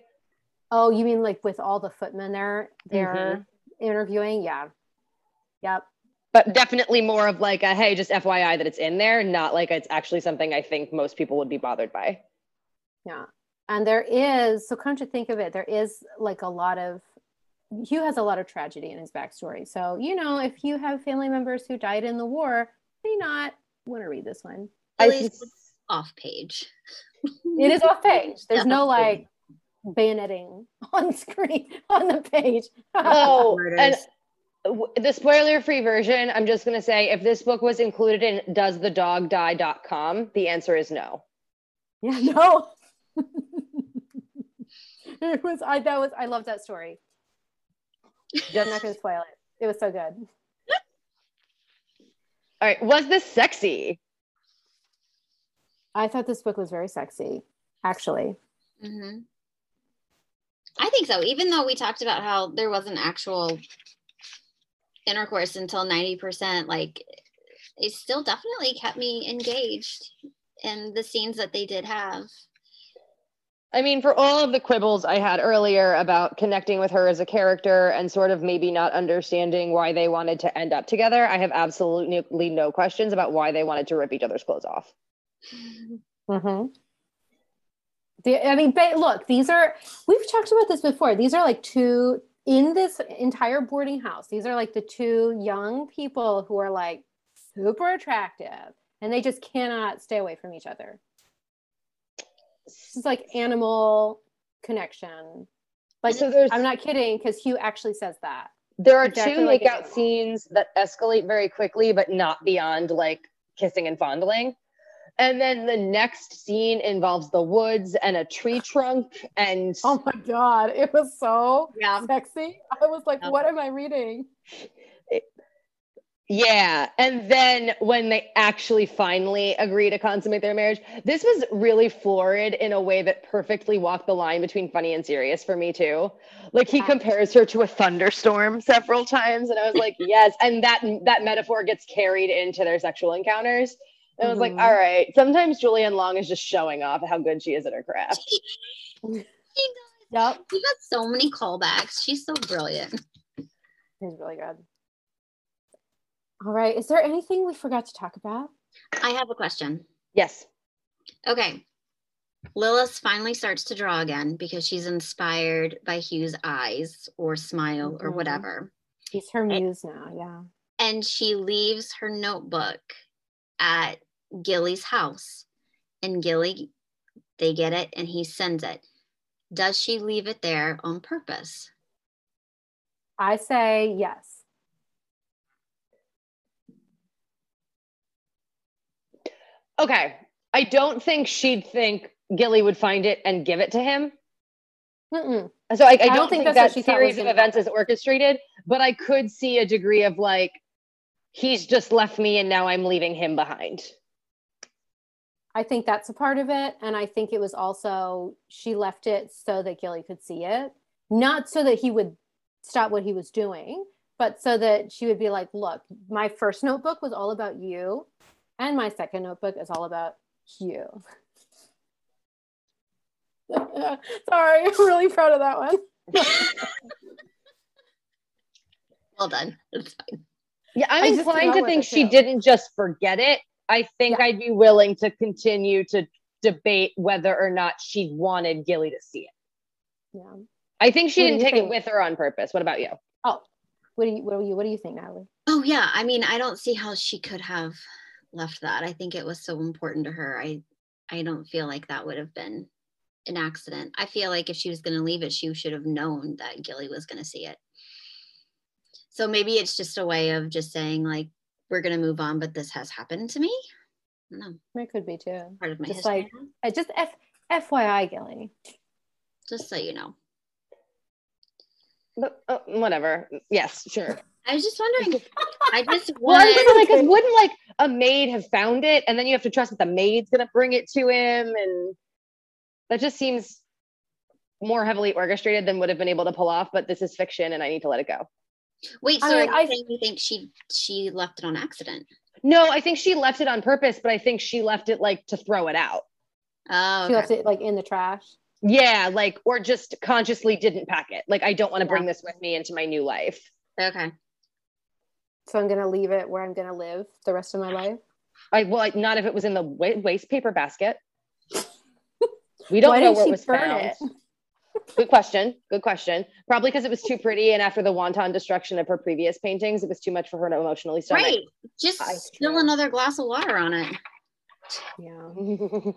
Oh, you mean like with all the footmen they're, they're mm-hmm. interviewing? Yeah. Yep. But definitely more of like a, hey, just F Y I that it's in there. Not like it's actually something I think most people would be bothered by. Yeah. And there is, so come to think of it, there is like a lot of, Hugh has a lot of tragedy in his backstory. So, you know, if you have family members who died in the war, may not want to read this one. At least it's off page. It is off page. There's no, no like bayoneting on screen, on the page. Oh, and the spoiler-free version, I'm just going to say, if this book was included in does the dog die dot com, the answer is no. Yeah, no. It was, I, that was, I love that story. I'm not going to spoil it. It was so good. All right. Was this sexy? I thought this book was very sexy, actually. Mm-hmm. I think so. Even though we talked about how there wasn't actual intercourse until ninety percent, like it still definitely kept me engaged in the scenes that they did have. I mean, for all of the quibbles I had earlier about connecting with her as a character and sort of maybe not understanding why they wanted to end up together, I have absolutely no questions about why they wanted to rip each other's clothes off. Mm-hmm. The, I mean, but look, these are, we've talked about this before. These are like two, in this entire boarding house, these are like the two young people who are like super attractive and they just cannot stay away from each other. It's like animal connection. Like, so there's, I'm not kidding, because Hugh actually says that. There are exactly two makeout like scenes that escalate very quickly, but not beyond like kissing and fondling. And then the next scene involves the woods and a tree trunk. And oh my God, it was so yeah. sexy. I was like, yeah. what am I reading? It, Yeah. And then when they actually finally agree to consummate their marriage, this was really florid in a way that perfectly walked the line between funny and serious for me too. Like he compares her to a thunderstorm several times. And I was like, yes. And that, that metaphor gets carried into their sexual encounters. And I was mm-hmm. like, all right, sometimes Julianne Long is just showing off how good she is at her craft. She, she does. Yep. She got so many callbacks. She's so brilliant. She's really good. All right. Is there anything we forgot to talk about? I have a question. Yes. Okay. Lilith finally starts to draw again because she's inspired by Hugh's eyes or smile mm-hmm. or whatever. He's her muse and, now, yeah. And she leaves her notebook at Gilly's house. And Gilly, they get it and he sends it. Does she leave it there on purpose? I say yes. Okay, I don't think she'd think Gilly would find it and give it to him. Mm-mm. So I, I, I don't, don't think, think that series of events is orchestrated, but I could see a degree of like, he's just left me and now I'm leaving him behind. I think that's a part of it. And I think it was also, she left it so that Gilly could see it. Not so that he would stop what he was doing, but so that she would be like, look, my first notebook was all about you. And my second notebook is all about Hugh. Sorry, I'm really proud of that one. Well done. Yeah, I'm I inclined to think she too. didn't just forget it. I think yeah. I'd be willing to continue to debate whether or not she wanted Gilly to see it. Yeah, I think she what didn't take think? it with her on purpose. What about you? Oh, what do you what do you what do you think, Natalie? Oh yeah, I mean, I don't see how she could have left that. I think it was so important to her. I I don't feel like that would have been an accident. I feel like if she was going to leave it, she should have known that Gilly was going to see it. So maybe it's just a way of just saying like, we're going to move on, but this has happened to me. I don't know. It could be too. Part of my just history. Like, I just F, FYI, Gilly. Just so you know. But, uh, whatever. Yes, sure. I was just wondering. I just wanted. Well, like, cause wouldn't like a maid have found it, and then you have to trust that the maid's gonna bring it to him, and that just seems more heavily orchestrated than would have been able to pull off. But this is fiction, and I need to let it go. Wait, so I, I think you think she she left it on accident? No, I think she left it on purpose, but I think she left it like to throw it out. Oh, okay. She left it like in the trash. Yeah, like or just consciously didn't pack it. Like I don't want to yeah. bring this with me into my new life. Okay. So I'm going to leave it where I'm going to live the rest of my life? I Well, not if it was in the waste paper basket. We don't know where it was found. It? Good question. Good question. Probably because it was too pretty, and after the wanton destruction of her previous paintings, it was too much for her to emotionally stomach. Right. Just I spill know. another glass of water on it. Yeah.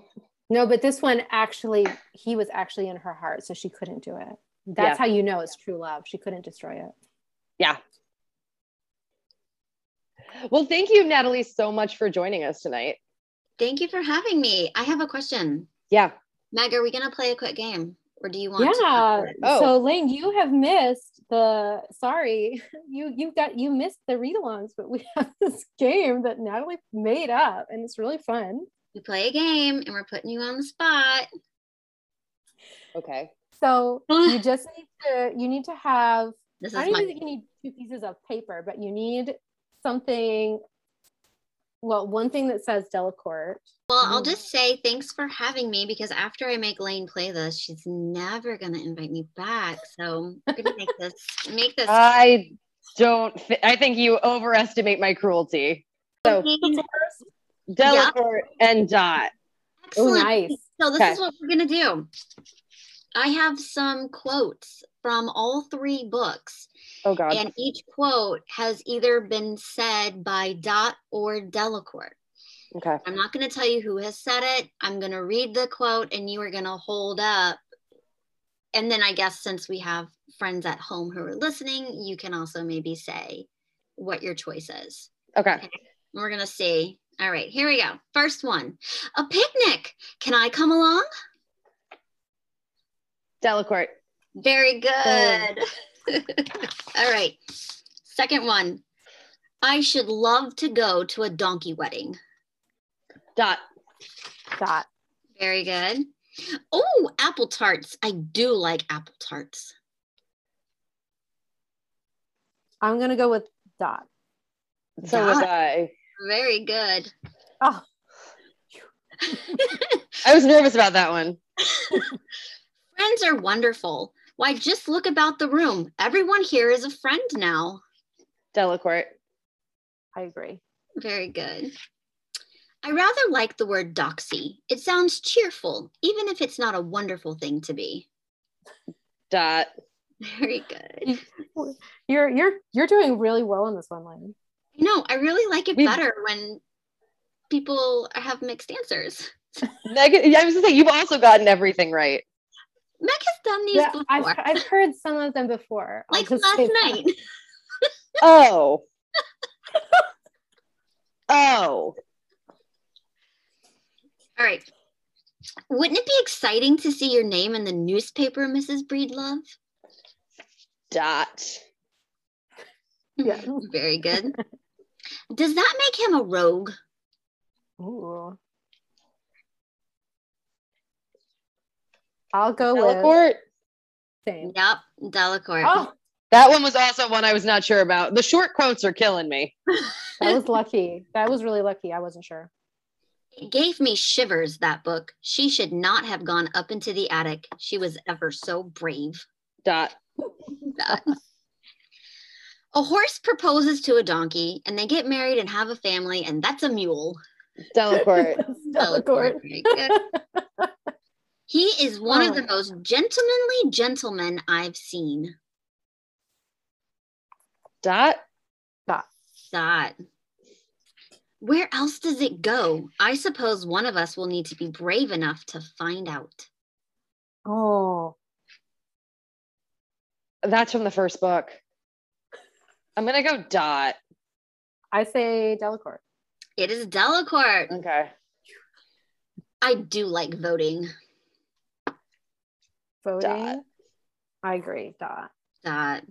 No, but this one actually, he was actually in her heart, so she couldn't do it. That's yeah. how you know it's true love. She couldn't destroy it. Yeah. Well, thank you, Natalie, so much for joining us tonight. Thank you for having me. I have a question. Yeah. Meg, are we going to play a quick game? Or do you want yeah. to? Yeah. Oh. So, Lane, you have missed the, sorry, you you got, you missed the read-alongs, but we have this game that Natalie made up, and it's really fun. We play a game, and we're putting you on the spot. Okay. So, you just need to, you need to have, this is I don't even think you need two pieces of paper, but you need something, well, one thing that says Delacorte. Well, I'll just say thanks for having me, because after I make Lane play this, she's never going to invite me back. So we're going to make this, make this. I don't, th- I think you overestimate my cruelty. So Delacorte yeah. and Dot. Excellent. Oh, nice. So this okay. is what we're going to do. I have some quotes from all three books. Oh, God. And each quote has either been said by Dot or Delacorte. Okay. I'm not going to tell you who has said it. I'm going to read the quote, and you are going to hold up. And then I guess since we have friends at home who are listening, you can also maybe say what your choice is. Okay. Okay. We're going to see. All right. Here we go. First one. A picnic. Can I come along? Delacorte. Very good. All right. Second one. I should love to go to a donkey wedding. Dot. Dot. Very good. Oh, apple tarts. I do like apple tarts. I'm going to go with dot. So dot. was I. Very good. Oh. I was nervous about that one. Friends are wonderful. Why, just look about the room. Everyone here is a friend now. Delacorte. I agree. Very good. I rather like the word doxy. It sounds cheerful, even if it's not a wonderful thing to be. Dot. Very good. You're you're you're doing really well on this one, Lynn. No, I really like it We've... better when people have mixed answers. Meg, I was gonna say, you've also gotten everything right. Meg has done these yeah, before. I've, I've heard some of them before. Like last night. Oh. Oh. All right. Wouldn't it be exciting to see your name in the newspaper, Missus Breedlove? Dot. Yeah. Very good. Does that make him a rogue? Ooh. I'll go Delacorte. With... Same. Yep, Delacorte. Oh, that one was also one I was not sure about. The short quotes are killing me. That was lucky. That was really lucky. I wasn't sure. It gave me shivers, that book. She should not have gone up into the attic. She was ever so brave. Dot. Dot. A horse proposes to a donkey, and they get married and have a family, and that's a mule. Delacorte. Delacorte. Delacorte. He is one oh. of the most gentlemanly gentlemen I've seen. Dot. Dot. Dot. Where else does it go? I suppose one of us will need to be brave enough to find out. Oh. That's from the first book. I'm going to go dot. I say Delacorte. It is Delacorte. Okay. I do like voting. Voting? Dot. I agree. Dot. Dot.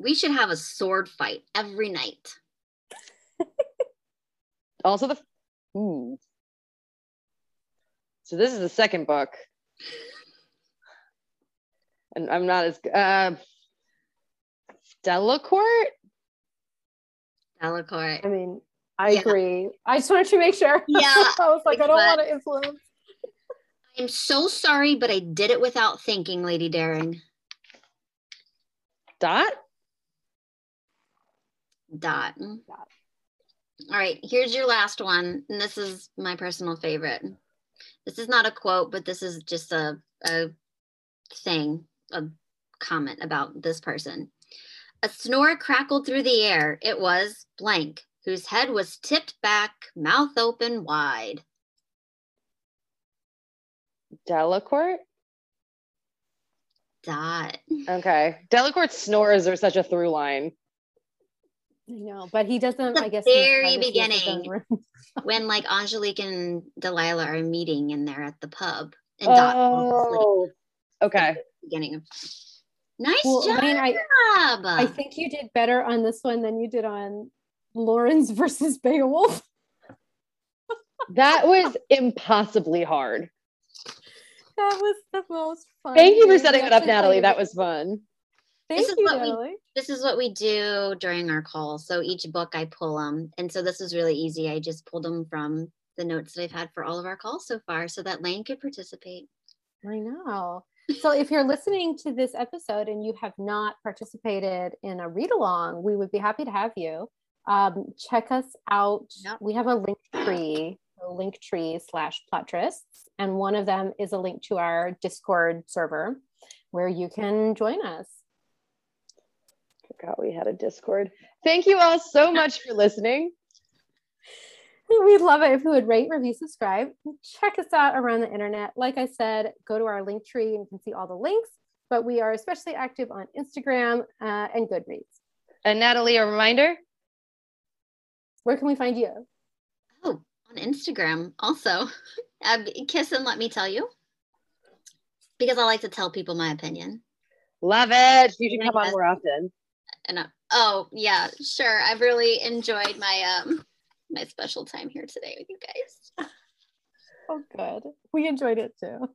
We should have a sword fight every night. Also the... Ooh. So this is the second book. And I'm not as... Uh, Delacorte? Delacorte. I mean, I yeah. agree. I just wanted to make sure. Yeah. I was like, I don't want to influence. I'm so sorry, but I did it without thinking, Lady Daring. Dot? Dot. Dot. All right, here's your last one. And this is my personal favorite. This is not a quote, but this is just a, a thing, a comment about this person. A snore crackled through the air. It was blank, whose head was tipped back, mouth open wide. Delacorte? Dot. Okay. Delacorte's snores are such a through line. No, but he doesn't, the I guess. very beginning, when like Angelique and Delilah are meeting and they're at the pub. And oh, Dot okay. Beginning of... Nice well, job. I, mean, I, I think you did better on this one than you did on Lawrence versus Beowulf. That was impossibly hard. That was the most fun. Thank you for setting it up, Natalie. That was fun. Thank this is you, what we, this is what we do during our call. So each book I pull them. And so this was really easy. I just pulled them from the notes that I've had for all of our calls so far so that Lane could participate. I know. So if you're listening to this episode and you have not participated in a read along, we would be happy to have you. Um, check us out. Yep. We have a Linktree, Linktree slash Plot Trysts. And one of them is a link to our Discord server where you can join us. God, we had a Discord. Thank you all so much for listening. We'd love it if you would rate, review, subscribe, check us out around the internet. Like I said, go to our Linktree and you can see all the links, but we are especially active on Instagram uh, and Goodreads. And Natalie, a reminder, where can we find you? Oh, on Instagram also. Um, Kiss and Let Me Tell You, because I like to tell people my opinion. Love it. You should come on more often. And I, Oh, yeah, sure. I've really enjoyed my um my special time here today with you guys. Oh, good. We enjoyed it too.